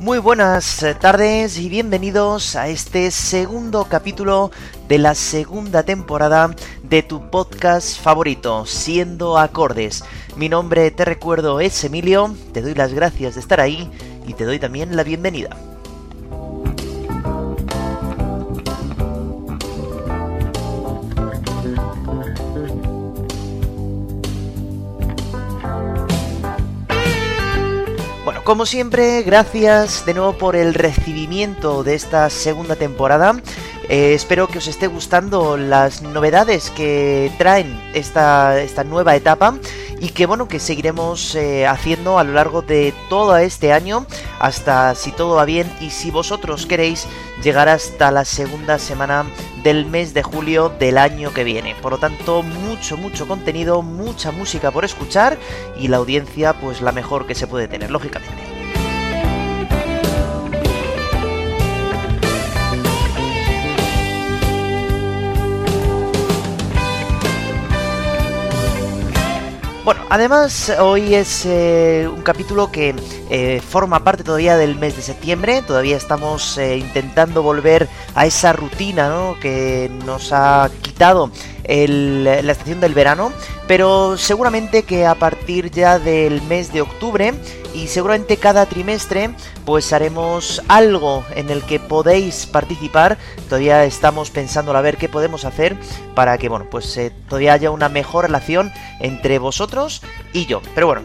Muy buenas tardes y bienvenidos a este segundo capítulo de la segunda temporada de tu podcast favorito, Siendo Acordes. Mi nombre, te recuerdo, es Emilio, te doy las gracias de estar ahí y te doy también la bienvenida. Como siempre, gracias de nuevo por el recibimiento de esta segunda temporada. Espero que os esté gustando las novedades que traen esta nueva etapa y que bueno, que seguiremos haciendo a lo largo de todo este año, hasta, si todo va bien y si vosotros queréis, llegar hasta la segunda semana del mes de julio del año que viene. Por lo tanto, mucho contenido, mucha música por escuchar y la audiencia, pues la mejor que se puede tener, lógicamente. Bueno, además hoy es un capítulo que forma parte todavía del mes de septiembre. Todavía estamos intentando volver a esa rutina, ¿no?, que nos ha quitado la estación del verano, pero seguramente que a partir ya del mes de octubre y seguramente cada trimestre pues haremos algo en el que podéis participar. Todavía estamos pensando a ver qué podemos hacer para que bueno, pues todavía haya una mejor relación entre vosotros y yo. Pero bueno,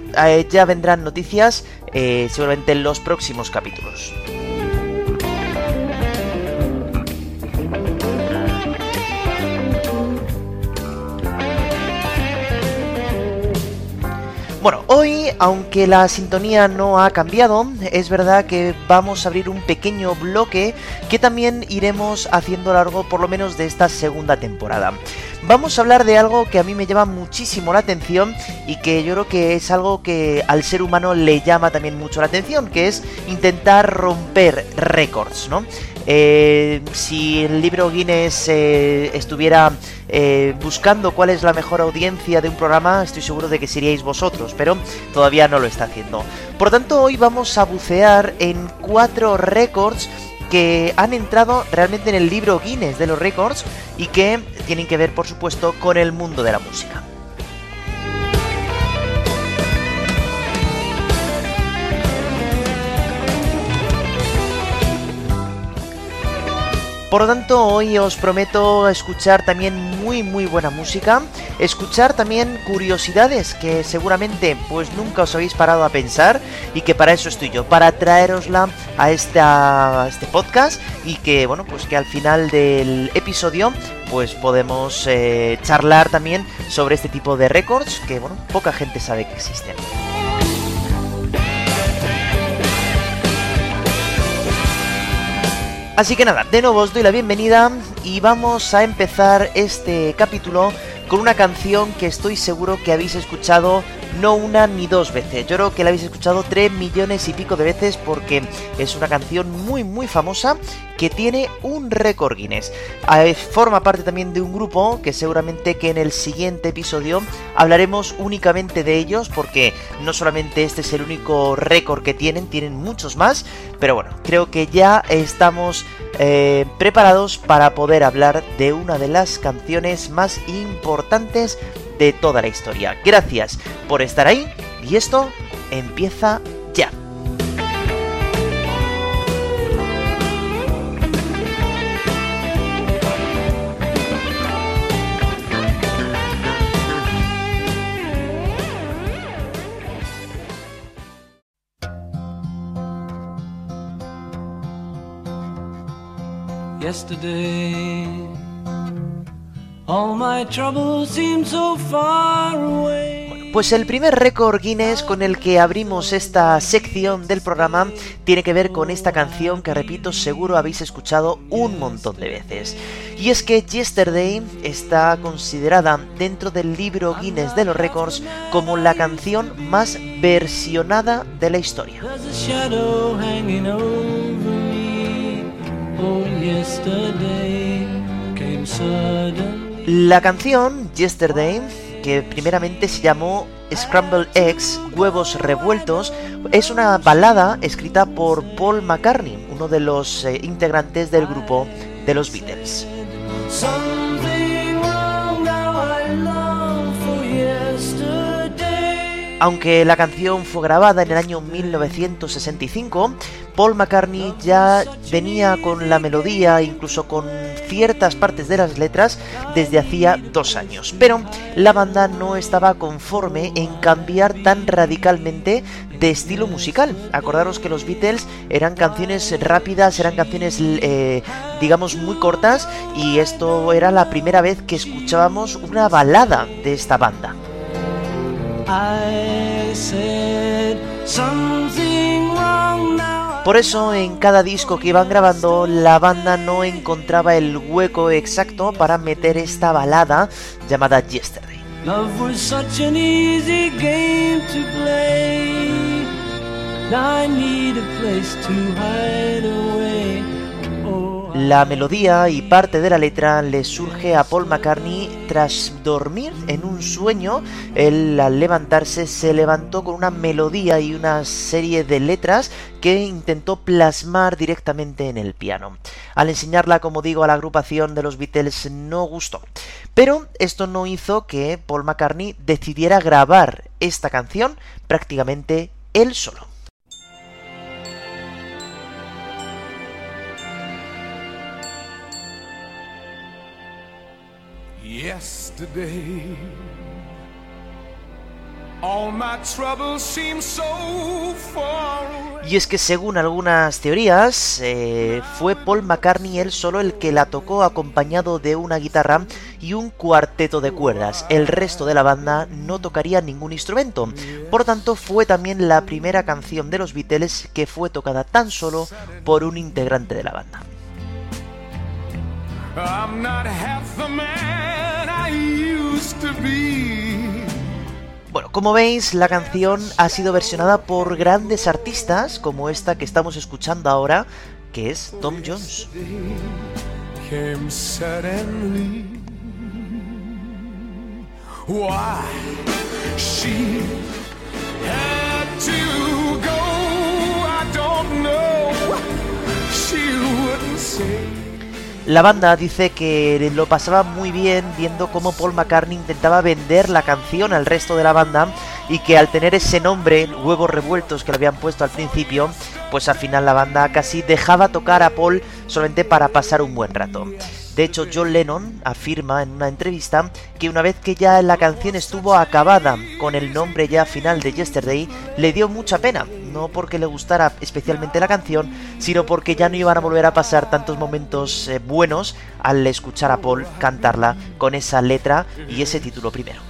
ya vendrán noticias seguramente en los próximos capítulos. Bueno, hoy, aunque la sintonía no ha cambiado, es verdad que vamos a abrir un pequeño bloque que también iremos haciendo a lo largo, por lo menos, de esta segunda temporada. Vamos a hablar de algo que a mí me llama muchísimo la atención y que yo creo que es algo que al ser humano le llama también mucho la atención, que es intentar romper récords, ¿no? Si el libro Guinness estuviera buscando cuál es la mejor audiencia de un programa, estoy seguro de que seríais vosotros, pero todavía no lo está haciendo. Por lo tanto, hoy vamos a bucear en 4 récords que han entrado realmente en el libro Guinness de los récords y que tienen que ver, por supuesto, con el mundo de la música. Por lo tanto, hoy os prometo escuchar también muy buena música, escuchar también curiosidades que seguramente pues nunca os habéis parado a pensar y que para eso estoy yo, para traerosla a este podcast y que bueno, pues que al final del episodio pues podemos charlar también sobre este tipo de récords que bueno, poca gente sabe que existen. Así que nada, de nuevo os doy la bienvenida y vamos a empezar este capítulo con una canción que estoy seguro que habéis escuchado no una ni 2 veces. Yo creo que la habéis escuchado 3 millones y pico de veces porque es una canción muy famosa que tiene un récord Guinness. Forma parte también de un grupo que seguramente que en el siguiente episodio hablaremos únicamente de ellos, porque no solamente este es el único récord que tienen muchos más, pero bueno, creo que ya estamos preparados para poder hablar de una de las canciones más importantes de toda la historia. Gracias por estar ahí y esto empieza ya. Yesterday, all my troubles seemed so far away. Pues el primer récord Guinness con el que abrimos esta sección del programa tiene que ver con esta canción que, repito, seguro habéis escuchado un montón de veces. Y es que Yesterday está considerada dentro del libro Guinness de los récords como la canción más versionada de la historia. La canción Yesterday, que primeramente se llamó Scrambled Eggs, huevos revueltos, es una balada escrita por Paul McCartney, uno de los integrantes del grupo de los Beatles. Aunque la canción fue grabada en el año 1965, Paul McCartney ya venía con la melodía, incluso con ciertas partes de las letras, desde hacía 2 años. Pero la banda no estaba conforme en cambiar tan radicalmente de estilo musical. Acordaros que los Beatles eran canciones rápidas, eran canciones, digamos, muy cortas, y esto era la primera vez que escuchábamos una balada de esta banda. Por eso, en cada disco que iban grabando, la banda no encontraba el hueco exacto para meter esta balada llamada Yesterday. La melodía y parte de la letra le surge a Paul McCartney tras dormir en un sueño. Él, al levantarse, se levantó con una melodía y una serie de letras que intentó plasmar directamente en el piano. Al enseñarla, como digo, a la agrupación de los Beatles no gustó. Pero esto no hizo que Paul McCartney decidiera grabar esta canción prácticamente él solo. Yesterday, all my troubles seem so far away. Y es que, según algunas teorías, fue Paul McCartney él solo el que la tocó, acompañado de una guitarra y un cuarteto de cuerdas. El resto de la banda no tocaría ningún instrumento. Por tanto, fue también la primera canción de los Beatles que fue tocada tan solo por un integrante de la banda. I'm not half the man I used to be. Bueno, como veis, la canción ha sido versionada por grandes artistas como esta que estamos escuchando ahora, que es Tom Jones. La banda dice que lo pasaba muy bien viendo cómo Paul McCartney intentaba vender la canción al resto de la banda, y que al tener ese nombre, huevos revueltos, que le habían puesto al principio, pues al final la banda casi dejaba tocar a Paul solamente para pasar un buen rato. De hecho, John Lennon afirma en una entrevista que una vez que ya la canción estuvo acabada con el nombre ya final de Yesterday, le dio mucha pena. No porque le gustara especialmente la canción, sino porque ya no iban a volver a pasar tantos momentos buenos al escuchar a Paul cantarla con esa letra y ese título primero.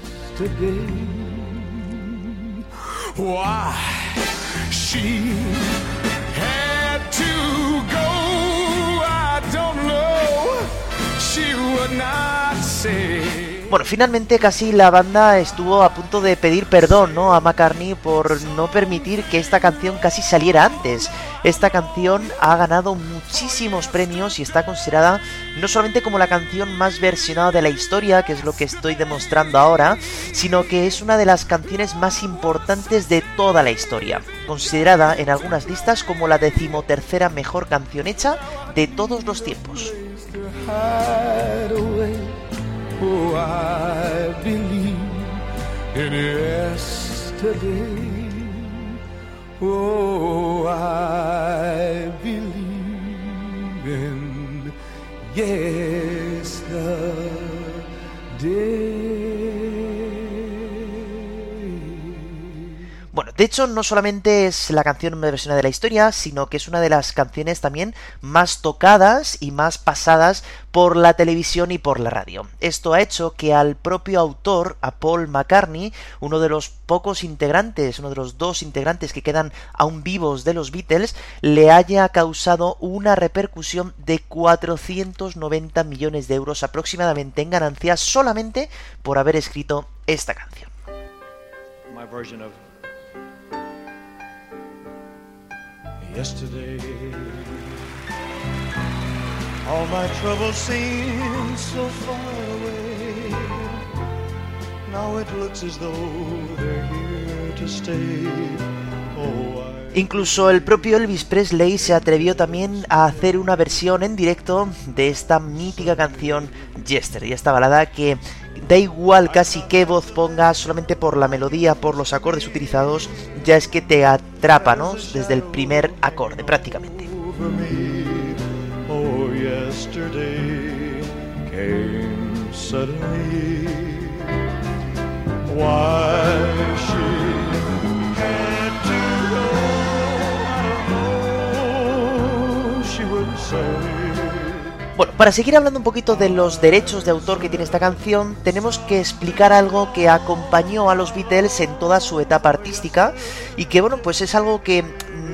Bueno, finalmente casi la banda estuvo a punto de pedir perdón, ¿no?, a McCartney por no permitir que esta canción casi saliera antes. Esta canción ha ganado muchísimos premios y está considerada no solamente como la canción más versionada de la historia, que es lo que estoy demostrando ahora, sino que es una de las canciones más importantes de toda la historia, considerada en algunas listas como la 13ª mejor canción hecha de todos los tiempos. Oh, I believe in yesterday. Oh, I believe in yesterday. Bueno, De hecho, no solamente es la canción más versionada de la historia, sino que es una de las canciones también más tocadas y más pasadas por la televisión y por la radio. Esto ha hecho que al propio autor, a Paul McCartney, uno de los pocos integrantes, uno de los dos integrantes que quedan aún vivos de los Beatles, le haya causado una repercusión de 490 millones de euros aproximadamente en ganancias solamente por haber escrito esta canción. My version of yesterday, all my troubles seem so far away. Now it looks as though they're here to stay. Oh, incluso el propio Elvis Presley se atrevió también a hacer una versión en directo de esta mítica canción Yesterday, esta balada que da igual casi qué voz pongas, solamente por la melodía, por los acordes utilizados, ya es que te atrapa, ¿no? Desde el primer acorde, prácticamente. Bueno, para seguir hablando un poquito de los derechos de autor que tiene esta canción, tenemos que explicar algo que acompañó a los Beatles en toda su etapa artística y que, bueno, pues es algo que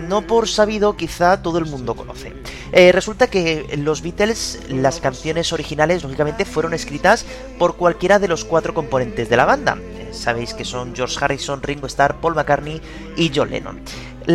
no por sabido quizá todo el mundo conoce. Resulta que los Beatles, las canciones originales, lógicamente, fueron escritas por cualquiera de los cuatro componentes de la banda. Sabéis que son George Harrison, Ringo Starr, Paul McCartney y John Lennon.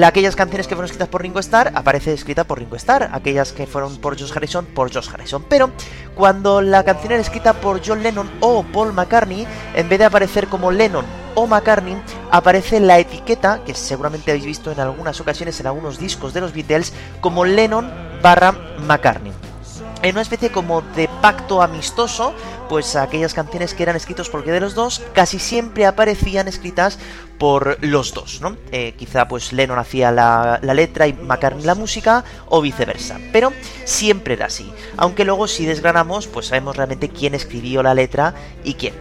Aquellas canciones que fueron escritas por Ringo Starr, aparece escrita por Ringo Starr. Aquellas que fueron por George Harrison, por George Harrison. Pero cuando la canción era escrita por John Lennon o Paul McCartney, en vez de aparecer como Lennon o McCartney, aparece la etiqueta, que seguramente habéis visto en algunas ocasiones en algunos discos de los Beatles, como Lennon/McCartney. En una especie como de pacto amistoso, pues aquellas canciones que eran escritas por cualquiera de los dos casi siempre aparecían escritas por los dos, ¿no? Quizá pues Lennon hacía la letra y McCartney la música, o viceversa, pero siempre era así, aunque luego si desgranamos, pues sabemos realmente quién escribió la letra y quién.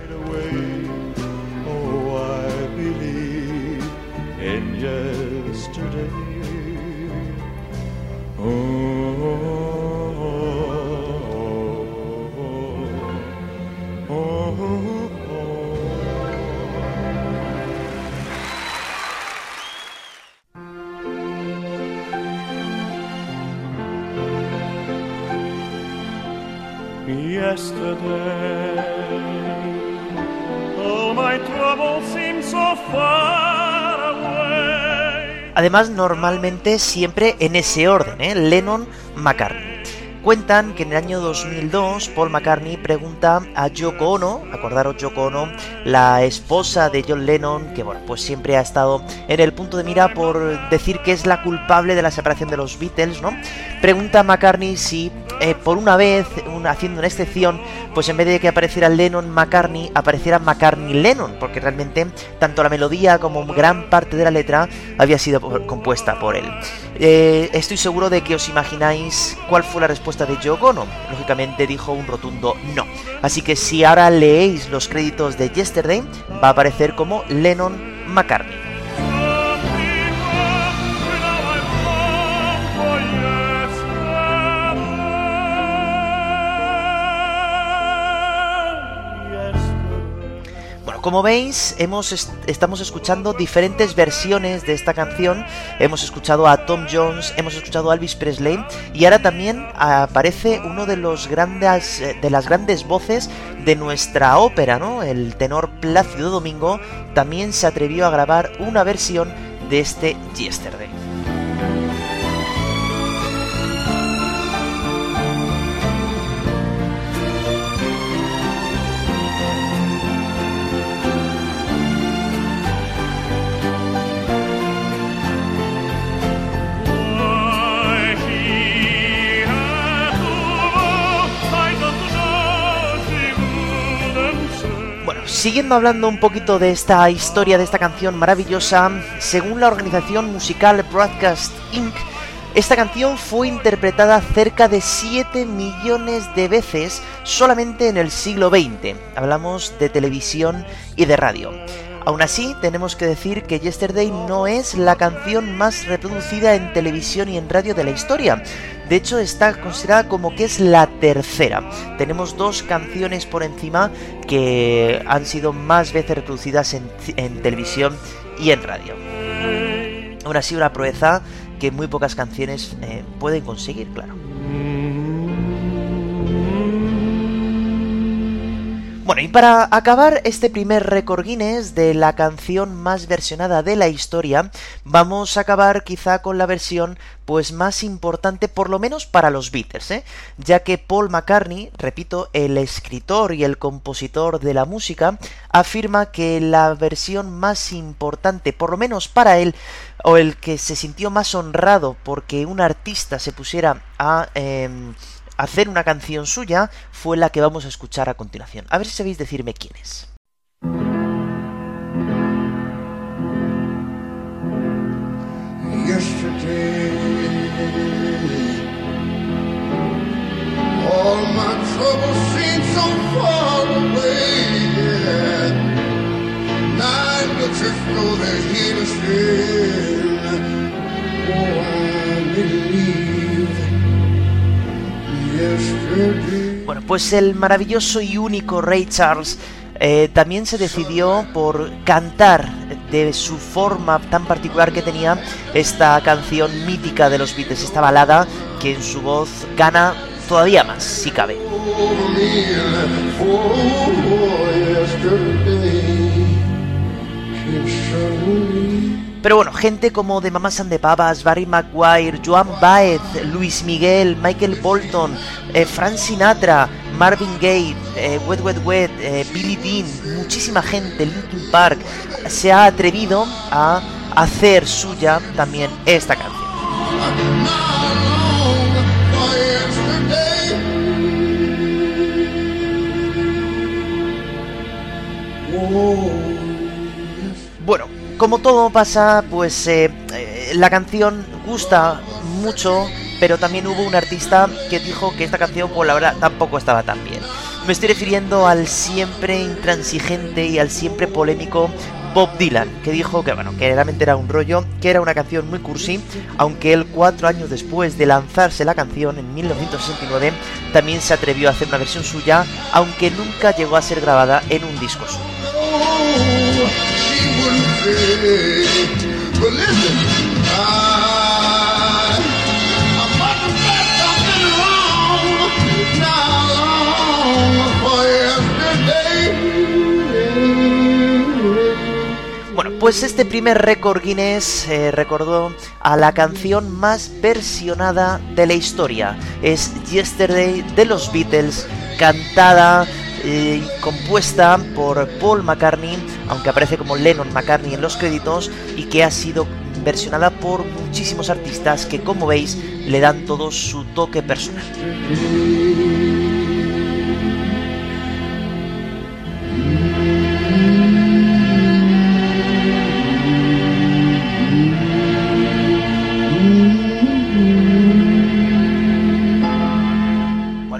Además, normalmente siempre en ese orden, Lennon, McCartney. Cuentan que en el año 2002 Paul McCartney pregunta a Yoko Ono, acordaros Yoko Ono, la esposa de John Lennon, que bueno, pues siempre ha estado en el punto de mira por decir que es la culpable de la separación de los Beatles, ¿no? Pregunta a McCartney si por una vez, haciendo una excepción, pues en vez de que apareciera Lennon-McCartney, apareciera McCartney-Lennon, porque realmente tanto la melodía como gran parte de la letra había sido compuesta por él. Estoy seguro de que os imagináis cuál fue la respuesta de Yoko Ono. Lógicamente dijo un rotundo no. Así que si ahora leéis los créditos de Yesterday, va a aparecer como Lennon-McCartney. Como veis, estamos escuchando diferentes versiones de esta canción. Hemos escuchado a Tom Jones, hemos escuchado a Elvis Presley y ahora también aparece uno de las grandes voces de nuestra ópera, ¿no? El tenor Plácido Domingo también se atrevió a grabar una versión de este Yesterday. Siguiendo hablando un poquito de esta historia, de esta canción maravillosa, según la organización musical Broadcast Inc., esta canción fue interpretada cerca de 7 millones de veces solamente en el siglo XX. Hablamos de televisión y de radio. Aún así, tenemos que decir que Yesterday no es la canción más reproducida en televisión y en radio de la historia. De hecho, está considerada como que es la tercera. Tenemos dos canciones por encima que han sido más veces reproducidas en televisión y en radio. Aún así, una proeza que muy pocas canciones pueden conseguir, claro. Bueno, y para acabar este primer récord Guinness de la canción más versionada de la historia, vamos a acabar quizá con la versión pues más importante, por lo menos para los Beatles, ya que Paul McCartney, repito, el escritor y el compositor de la música, afirma que la versión más importante, por lo menos para él, o el que se sintió más honrado porque un artista se pusiera a hacer una canción suya, fue la que vamos a escuchar a continuación. A ver si sabéis decirme quién es. Yesterday, all my troubles seem so far away, yeah. Now I just know that he was there. Oh, I believe. Bueno, pues el maravilloso y único Ray Charles también se decidió por cantar de su forma tan particular que tenía esta canción mítica de los Beatles, esta balada que en su voz gana todavía más, si cabe. Pero bueno, gente como The Mamas and the Papas, Barry McGuire, Joan Baez, Luis Miguel, Michael Bolton, Frank Sinatra, Marvin Gaye, Wet Wet Wet, Billy Dean, muchísima gente, Linkin Park, se ha atrevido a hacer suya también esta canción. Bueno, como todo pasa, pues la canción gusta mucho, pero también hubo un artista que dijo que esta canción, pues la verdad, tampoco estaba tan bien. Me estoy refiriendo al siempre intransigente y al siempre polémico Bob Dylan, que dijo que, bueno, que realmente era un rollo, que era una canción muy cursi, aunque él 4 años después de lanzarse la canción, en 1969, también se atrevió a hacer una versión suya, aunque nunca llegó a ser grabada en un disco suyo. Bueno, pues este primer récord Guinness recordó a la canción más versionada de la historia. Es Yesterday de los Beatles, cantada y compuesta por Paul McCartney, aunque aparece como Lennon McCartney en los créditos, y que ha sido versionada por muchísimos artistas que, como veis, le dan todo su toque personal.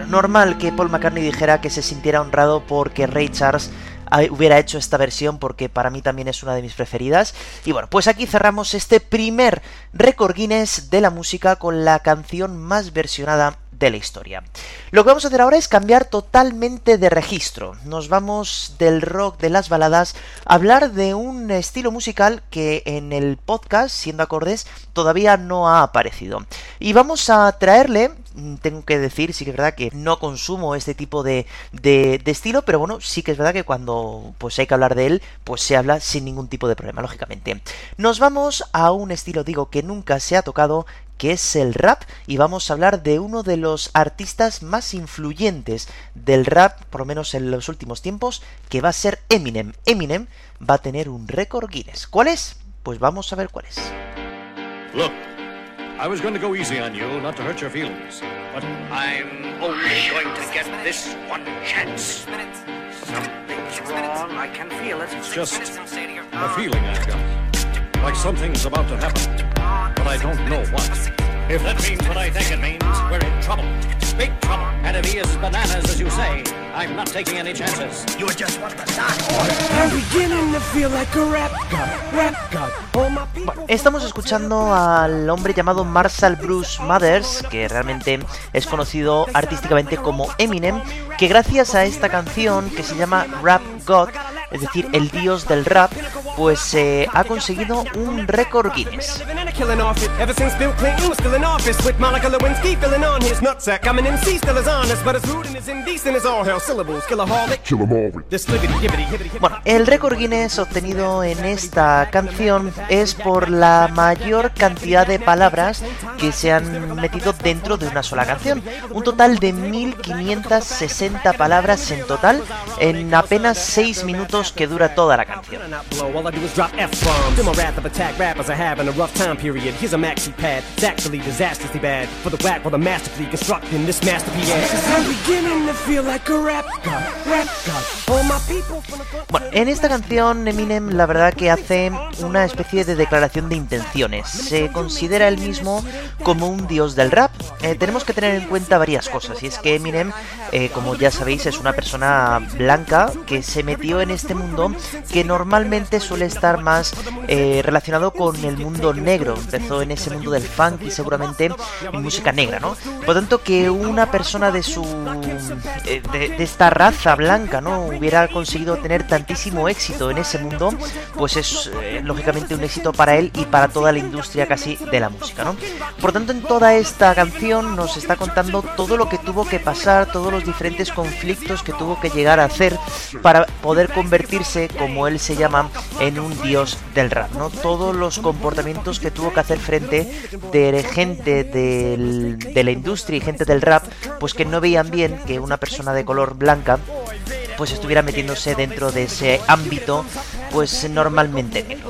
Normal que Paul McCartney dijera que se sintiera honrado porque Ray Charles hubiera hecho esta versión, porque para mí también es una de mis preferidas. Y bueno, pues aquí cerramos este primer récord Guinness de la música con la canción más versionada de la historia. Lo que vamos a hacer ahora es cambiar totalmente de registro. Nos vamos del rock, de las baladas, a hablar de un estilo musical que en el podcast, Siendo Acordes, todavía no ha aparecido. Y vamos a traerle, tengo que decir, sí que es verdad que no consumo este tipo de estilo, pero bueno, sí que es verdad que cuando pues hay que hablar de él, pues se habla sin ningún tipo de problema, lógicamente. Nos vamos a un estilo, digo, que nunca se ha tocado, que es el rap, y vamos a hablar de uno de los artistas más influyentes del rap, por lo menos en los últimos tiempos, que va a ser Eminem. Eminem va a tener un récord Guinness. ¿Cuál es? Pues vamos a ver cuál es. Look, I was going to go easy on you, not to hurt your feelings, but I'm only going to get this one chance. Something's wrong, I can feel it. It's just a feeling I've got, like something's about to happen. But I don't know what. If that means what I think it means, we're in trouble. Big trouble. And if he is bananas, as you say, I'm not taking any chances. You're just what the dark order. I'm beginning to feel like a rap god, rap god. All my people... Bueno, estamos escuchando al hombre llamado Marshall Bruce Mathers, que realmente es conocido artísticamente como Eminem, que gracias a esta canción que se llama Rap God, es decir, el dios del rap, pues ha conseguido un récord Guinness. Bueno, el récord Guinness obtenido en esta canción es por la mayor cantidad de palabras que se han metido dentro de una sola canción. Un total de 1560 palabras en total en apenas 6 minutos que dura toda la canción. Bueno, en esta canción Eminem la verdad que hace una especie de declaración de intenciones. Se considera él mismo como un dios del rap. Tenemos que tener en cuenta varias cosas, y es que Eminem, como ya sabéis, es una persona blanca que se metió en este mundo que normalmente suele estar más relacionado con el mundo negro. Empezó en ese mundo del funk y seguramente música negra, ¿no? Por tanto, que una persona de su de esta raza blanca, ¿no?, hubiera conseguido tener tantísimo éxito en ese mundo, pues es lógicamente un éxito para él y para toda la industria casi de la música, ¿no? Por tanto, en toda esta canción nos está contando todo lo que tuvo que pasar, todos los diferentes conflictos que tuvo que llegar a hacer para poder convertirse, como él se llama, en un dios del rap, ¿no? Todos los comportamientos que tuvo que hacer frente de gente de la industria y gente del rap, pues que no veían bien que una persona de color blanca pues estuviera metiéndose dentro de ese ámbito, pues normalmente negro.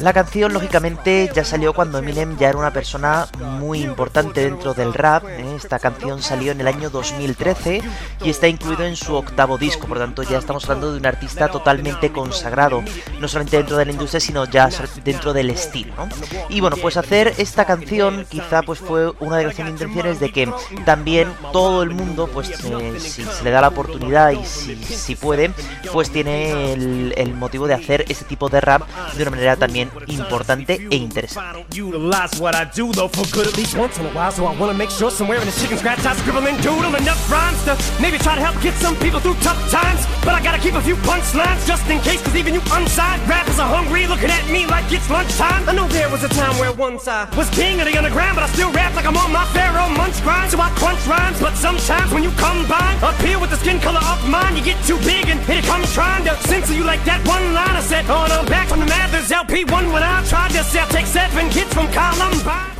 La canción, lógicamente, ya salió cuando Eminem ya era una persona muy importante dentro del rap. Esta canción salió en el año 2013 y está incluido en su octavo disco. Por lo tanto, ya estamos hablando de un artista totalmente consagrado, no solamente dentro de la industria, sino ya dentro del estilo, ¿no? Y bueno, pues hacer esta canción quizá pues fue una declaración de intenciones de que también todo el mundo, pues si se le da la oportunidad y si puede, pues tiene el motivo de hacer este tipo de rap de una manera también importante e interesante.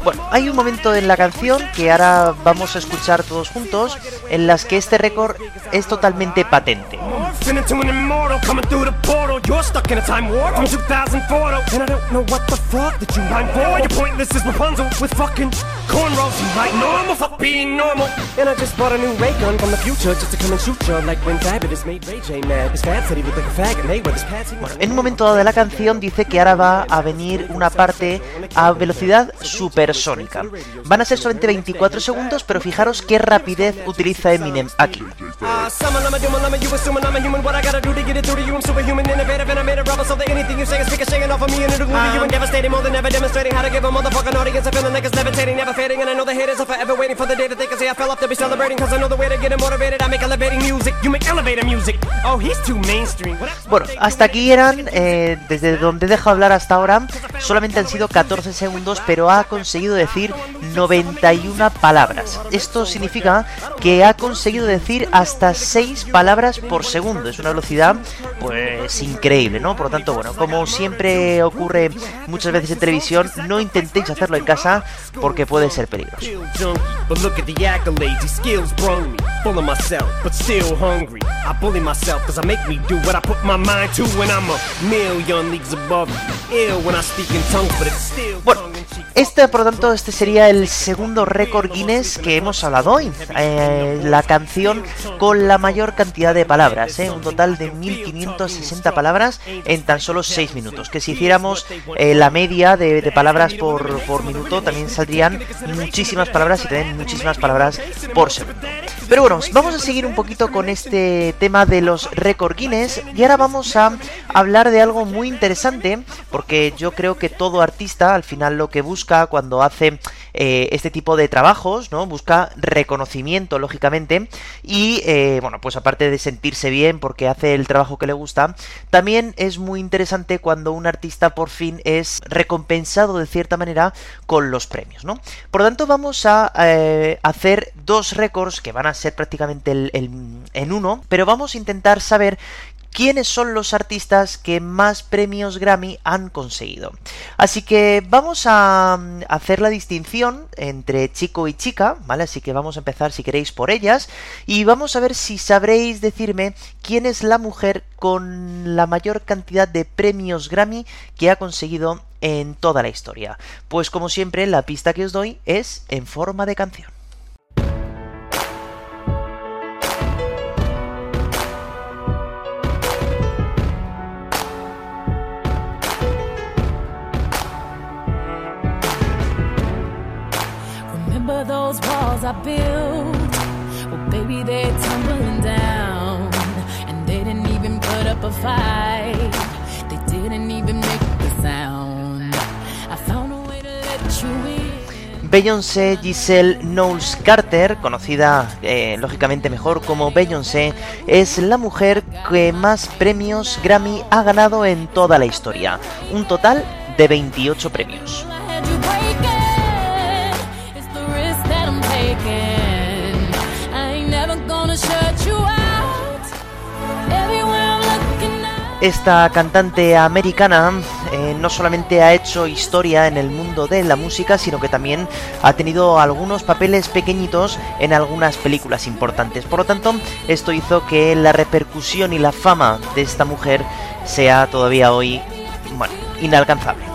Bueno, hay un momento en la canción que ahora vamos a escuchar todos juntos, en las que este récord es totalmente patente. Bueno, en un momento dado de la canción dice que ahora va a venir una parte a velocidad supersónica. Van a ser solamente 24 segundos, pero fijaros qué rapidez utiliza Eminem aquí. Bueno, hasta aquí eran, desde donde he dejado hablar hasta ahora, solamente han sido 14 segundos, pero ha conseguido decir 91 palabras. Esto significa que ha conseguido decir hasta 6 palabras por segundo. Es una velocidad pues increíble, ¿no? Por lo tanto, bueno, como siempre ocurre muchas veces en televisión, no intentéis hacerlo en casa porque puede ser peligroso. Bueno, este, por tanto, este sería el segundo récord Guinness que hemos hablado hoy. La canción con la mayor cantidad de palabras, un total de 1560 palabras en tan solo 6 minutos. Que si hiciéramos la media de palabras por minuto, también saldrían muchísimas palabras y también muchísimas palabras por segundo. Pero bueno, vamos a seguir un poquito con este tema de los récord Guinness y ahora vamos a hablar de algo muy interesante, porque yo creo que todo artista al final lo que busca cuando hace este tipo de trabajos, ¿no? Busca reconocimiento, lógicamente, y bueno, pues aparte de sentirse bien porque hace el trabajo que le gusta, también es muy interesante cuando un artista por fin es recompensado de cierta manera con los premios, ¿no? Por lo tanto, vamos a hacer dos récords que van a ser prácticamente en uno, pero vamos a intentar saber quiénes son los artistas que más premios Grammy han conseguido. Así que vamos a hacer la distinción entre chico y chica, ¿vale? Así que vamos a empezar, si queréis, por ellas, y vamos a ver si sabréis decirme quién es la mujer con la mayor cantidad de premios Grammy que ha conseguido en toda la historia. Pues como siempre, la pista que os doy es en forma de canción. Those walls I built, well baby they're tumbling down, and they didn't even put up a fight, they didn't even make a sound, I found a way to let you in. Beyoncé Giselle Knowles Carter, conocida lógicamente mejor como Beyoncé, es la mujer que más premios Grammy ha ganado en toda la historia, un total de 28 premios. Esta cantante americana no solamente ha hecho historia en el mundo de la música, sino que también ha tenido algunos papeles pequeñitos en algunas películas importantes. Por lo tanto, esto hizo que la repercusión y la fama de esta mujer sea todavía hoy, bueno, inalcanzable.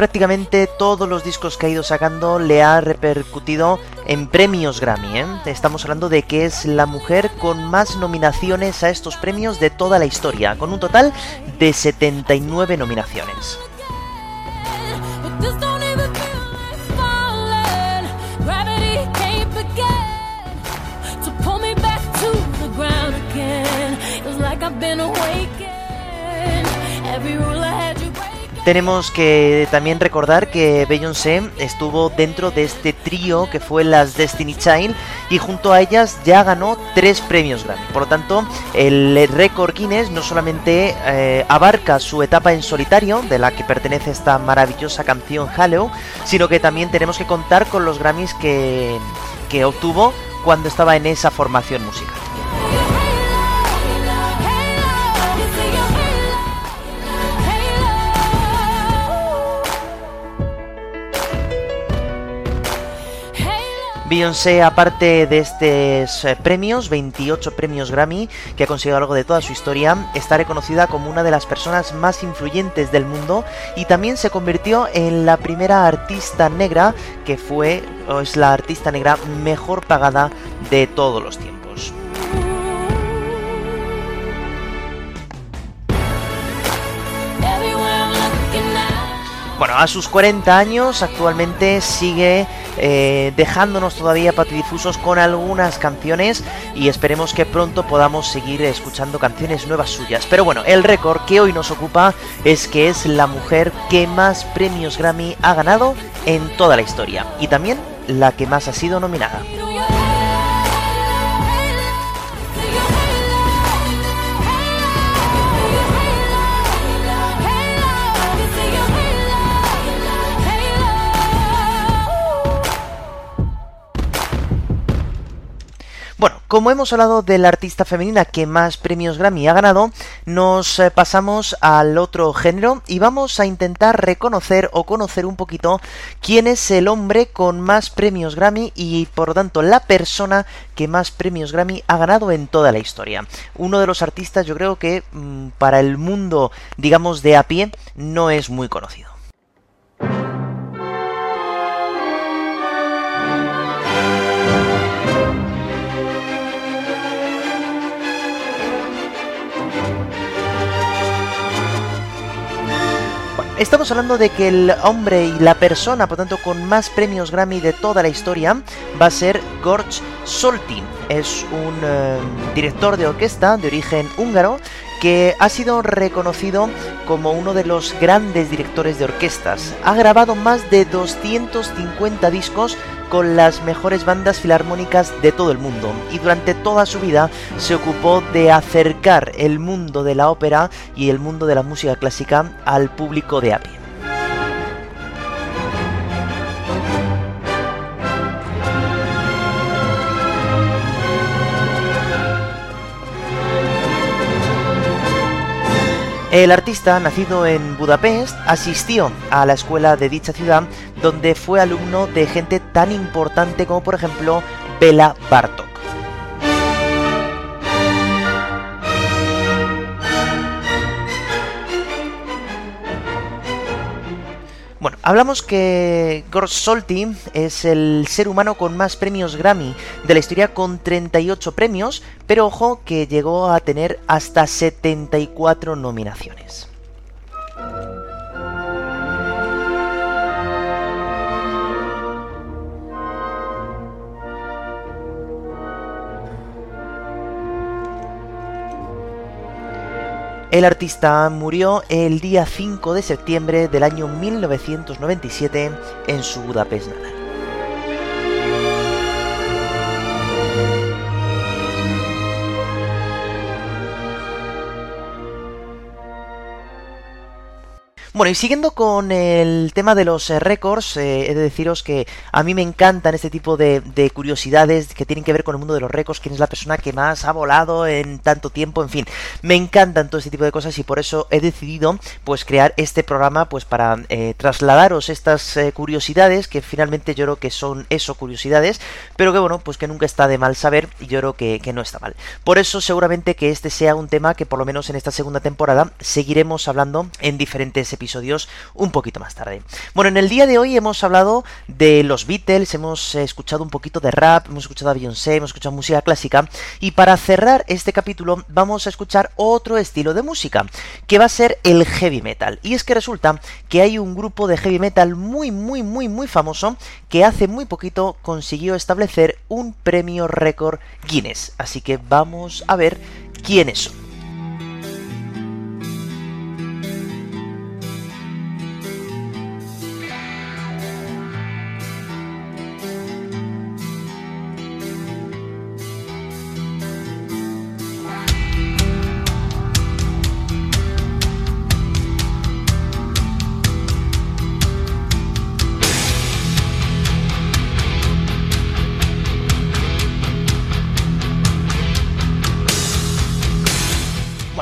Prácticamente todos los discos que ha ido sacando le ha repercutido en premios Grammy, ¿eh? Estamos hablando de que es la mujer con más nominaciones a estos premios de toda la historia, con un total de 79 nominaciones. Tenemos que también recordar que Beyoncé estuvo dentro de este trío que fue las Destiny Child y junto a ellas ya ganó 3 premios Grammy. Por lo tanto, el récord Guinness no solamente abarca su etapa en solitario, de la que pertenece esta maravillosa canción Hello, sino que también tenemos que contar con los Grammys que obtuvo cuando estaba en esa formación musical. Beyoncé, aparte de estos premios, 28 premios Grammy, que ha conseguido a lo largo de toda su historia, está reconocida como una de las personas más influyentes del mundo y también se convirtió en la primera artista negra que fue, o es la artista negra mejor pagada de todos los tiempos. Bueno, a sus 40 años actualmente sigue dejándonos todavía patidifusos con algunas canciones y esperemos que pronto podamos seguir escuchando canciones nuevas suyas. Pero bueno, el récord que hoy nos ocupa es que es la mujer que más premios Grammy ha ganado en toda la historia y también la que más ha sido nominada. Bueno, Como hemos hablado de la artista femenina que más premios Grammy ha ganado, nos pasamos al otro género y vamos a intentar reconocer o conocer un poquito quién es el hombre con más premios Grammy y por lo tanto la persona que más premios Grammy ha ganado en toda la historia. Uno de los artistas, yo creo que para el mundo, digamos, de a pie, no es muy conocido. Estamos hablando de que el hombre y la persona, por tanto, con más premios Grammy de toda la historia va a ser George Solti. Es un director de orquesta de origen húngaro que ha sido reconocido como uno de los grandes directores de orquestas. Ha grabado más de 250 discos con las mejores bandas filarmónicas de todo el mundo y durante toda su vida se ocupó de acercar el mundo de la ópera y el mundo de la música clásica al público de a pie. El artista, nacido en Budapest, asistió a la escuela de dicha ciudad, donde fue alumno de gente tan importante como, por ejemplo, Bela Bartok. Bueno, hablamos que George Solti es el ser humano con más premios Grammy de la historia, con 38 premios, pero ojo que llegó a tener hasta 74 nominaciones. El artista murió el día 5 de septiembre del año 1997 en su Budapest natal. Bueno, y siguiendo con el tema de los récords, he de deciros que a mí me encantan este tipo de curiosidades que tienen que ver con el mundo de los récords, quién es la persona que más ha volado en tanto tiempo, en fin, me encantan todo este tipo de cosas y por eso he decidido pues crear este programa pues para trasladaros estas curiosidades que finalmente yo creo que son eso, curiosidades, pero que bueno, pues que nunca está de mal saber y yo creo que no está mal. Por eso seguramente que este sea un tema que por lo menos en esta segunda temporada seguiremos hablando en diferentes episodios un poquito más tarde. Bueno, en el día de hoy hemos hablado de los Beatles, hemos escuchado un poquito de rap, hemos escuchado a Beyoncé, hemos escuchado música clásica y para cerrar este capítulo vamos a escuchar otro estilo de música que va a ser el heavy metal. Y es que resulta que hay un grupo de heavy metal muy famoso que hace muy poquito consiguió establecer un premio récord Guinness. Así que vamos a ver quiénes son.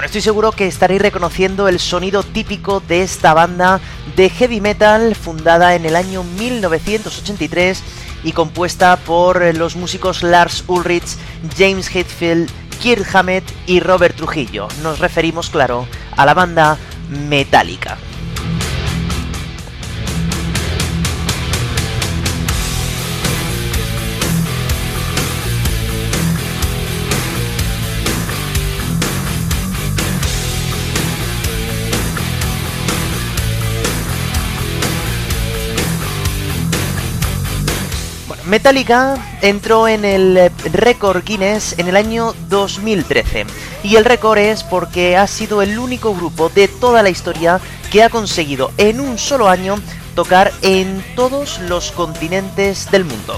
Estoy seguro que estaréis reconociendo el sonido típico de esta banda de heavy metal fundada en el año 1983 y compuesta por los músicos Lars Ulrich, James Hetfield, Kirk Hammett y Robert Trujillo. Nos referimos, claro, a la banda Metallica. Metallica entró en el récord Guinness en el año 2013 y el récord es porque ha sido el único grupo de toda la historia que ha conseguido en un solo año tocar en todos los continentes del mundo.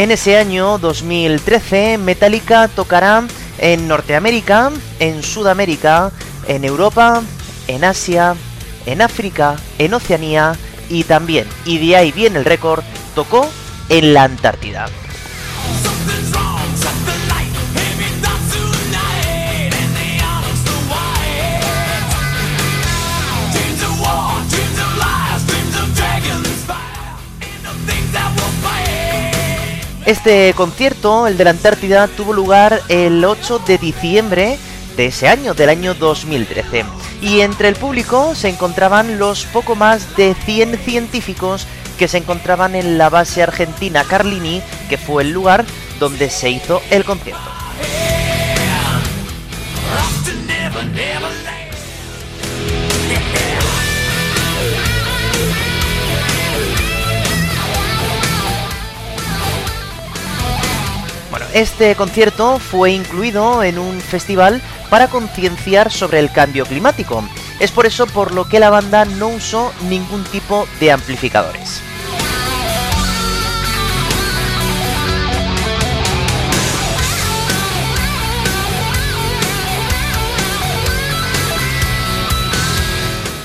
En ese año 2013, Metallica tocará en Norteamérica, en Sudamérica, en Europa, en Asia, en África, en Oceanía y también, y de ahí viene el récord, tocó en la Antártida. Este concierto, el de la Antártida, tuvo lugar el 8 de diciembre de ese año, del año 2013. Y entre el público se encontraban los poco más de 100 científicos que se encontraban en la base argentina Carlini, que fue el lugar donde se hizo el concierto. Bueno, este concierto fue incluido en un festival para concienciar sobre el cambio climático. Es por eso por lo que la banda no usó ningún tipo de amplificadores.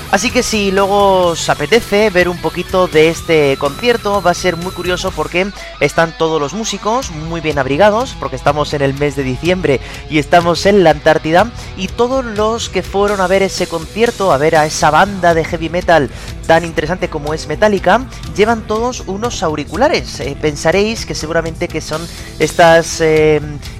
Así que si luego os apetece ver un poquito de este concierto, va a ser muy curioso porque están todos los músicos muy bien abrigados, porque estamos en el mes de diciembre y estamos en la Antártida, y todos los que fueron a ver ese concierto, a ver a esa banda de heavy metal tan interesante como es Metallica, llevan todos unos auriculares. Pensaréis que seguramente que son estas,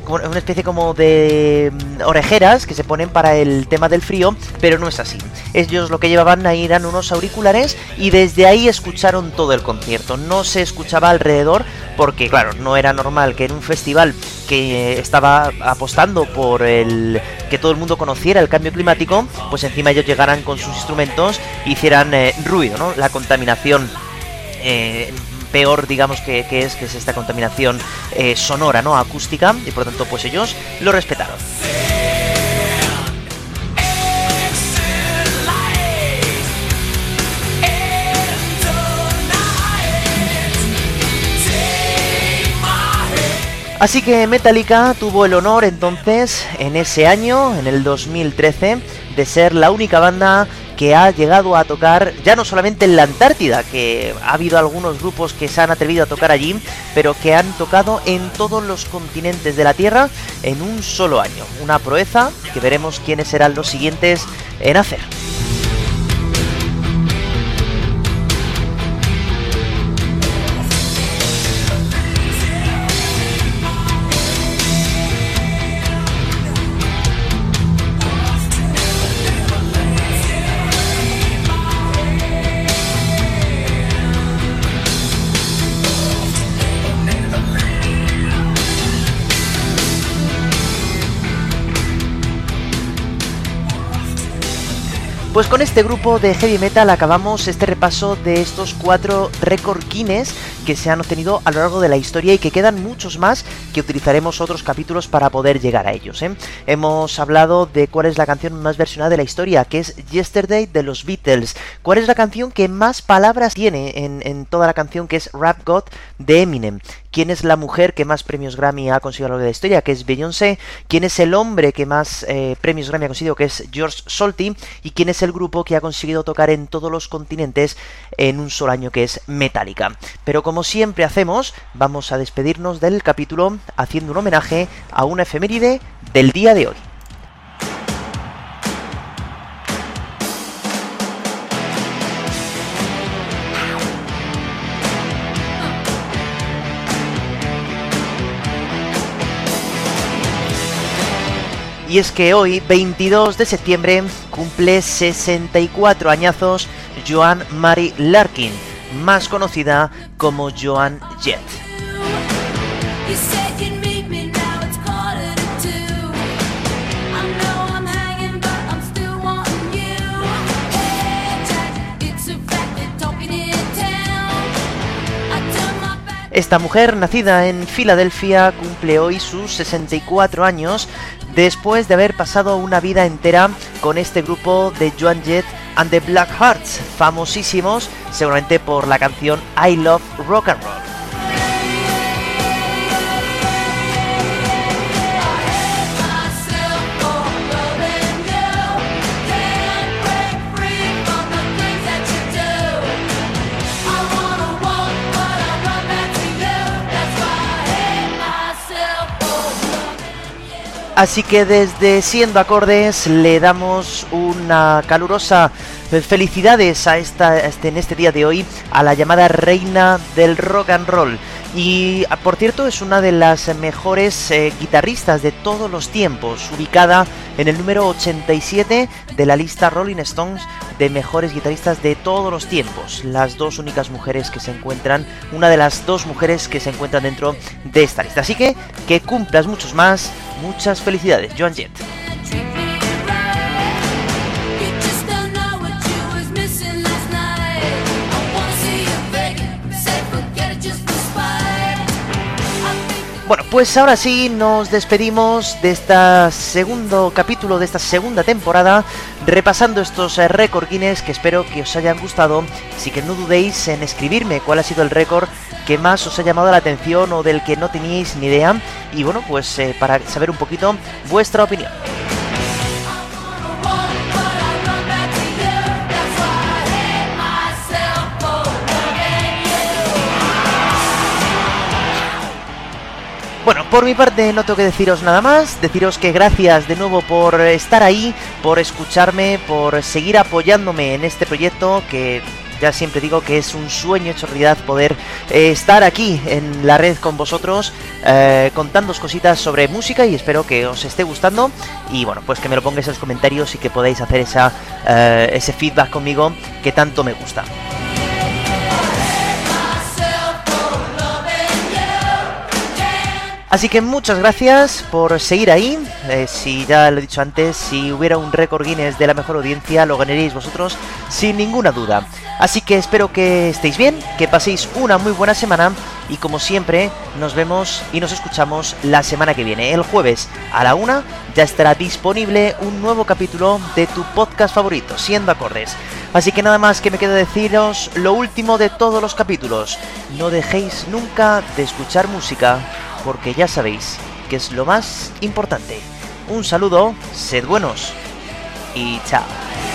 una especie como de orejeras que se ponen para el tema del frío, pero no es así. Ellos lo que llevaban ahí eran unos auriculares y desde ahí escucharon todo el concierto. No se escuchaba alrededor porque, claro, no era normal que en un festival que estaba apostando por el que todo el mundo conociera el cambio climático, pues encima ellos llegaran con sus instrumentos e hicieran ruido, ¿no? La contaminación peor, digamos, que es esta contaminación sonora, ¿no? Acústica, y por tanto pues ellos lo respetaron. Así que Metallica tuvo el honor entonces, en ese año, en el 2013, de ser la única banda que ha llegado a tocar, ya no solamente en la Antártida, que ha habido algunos grupos que se han atrevido a tocar allí, pero que han tocado en todos los continentes de la Tierra en un solo año. Una proeza que veremos quiénes serán los siguientes en hacer. Pues con este grupo de heavy metal acabamos este repaso de estos 4 récord Guinness que se han obtenido a lo largo de la historia y que quedan muchos más que utilizaremos otros capítulos para poder llegar a ellos, ¿eh? Hemos hablado de cuál es la canción más versionada de la historia, que es Yesterday de los Beatles. ¿Cuál es la canción que más palabras tiene en toda la canción, que es Rap God de Eminem? ¿Quién es la mujer que más premios Grammy ha conseguido a lo largo de la historia, que es Beyoncé? ¿Quién es el hombre que más premios Grammy ha conseguido, que es George Solti? ¿Y quién es el grupo que ha conseguido tocar en todos los continentes en un solo año, que es Metallica? Pero como siempre hacemos, vamos a despedirnos del capítulo haciendo un homenaje a una efeméride del día de hoy. Y es que hoy, 22 de septiembre, cumple 64 añazos Joan Mary Larkin, más conocida como Joan Jett. Esta mujer, nacida en Filadelfia, cumple hoy sus 64 años, después de haber pasado una vida entera con este grupo de Joan Jett and the Black Hearts, famosísimos seguramente por la canción I Love Rock and Roll. Así que desde Siendo Acordes le damos una calurosa felicidades a en este día de hoy a la llamada reina del rock and roll. Y por cierto es una de las mejores guitarristas de todos los tiempos, ubicada en el número 87 de la lista Rolling Stones de mejores guitarristas de todos los tiempos. Las dos únicas mujeres que se encuentran, una de las dos mujeres que se encuentran dentro de esta lista. Así que cumplas muchos más, muchas felicidades, Joan Jett. Bueno, pues ahora sí nos despedimos de este segundo capítulo, de esta segunda temporada, repasando estos récord Guinness que espero que os hayan gustado. Así que no dudéis en escribirme cuál ha sido el récord que más os ha llamado la atención o del que no teníais ni idea. Y bueno, pues para saber un poquito vuestra opinión. Bueno, por mi parte no tengo que deciros nada más, deciros que gracias de nuevo por estar ahí, por escucharme, por seguir apoyándome en este proyecto que ya siempre digo que es un sueño hecho realidad poder estar aquí en la red con vosotros contándoos cositas sobre música, y espero que os esté gustando y bueno, pues que me lo pongáis en los comentarios y que podáis hacer ese feedback conmigo que tanto me gusta. Así que muchas gracias por seguir ahí. Si ya lo he dicho antes, si hubiera un récord Guinness de la mejor audiencia, lo ganaríais vosotros sin ninguna duda. Así que espero que estéis bien, que paséis una muy buena semana y como siempre nos vemos y nos escuchamos la semana que viene. El jueves a la 1 ya estará disponible un nuevo capítulo de tu podcast favorito, Siendo Acordes. Así que nada más que me queda deciros lo último de todos los capítulos. No dejéis nunca de escuchar música, porque ya sabéis que es lo más importante. Un saludo, sed buenos y chao.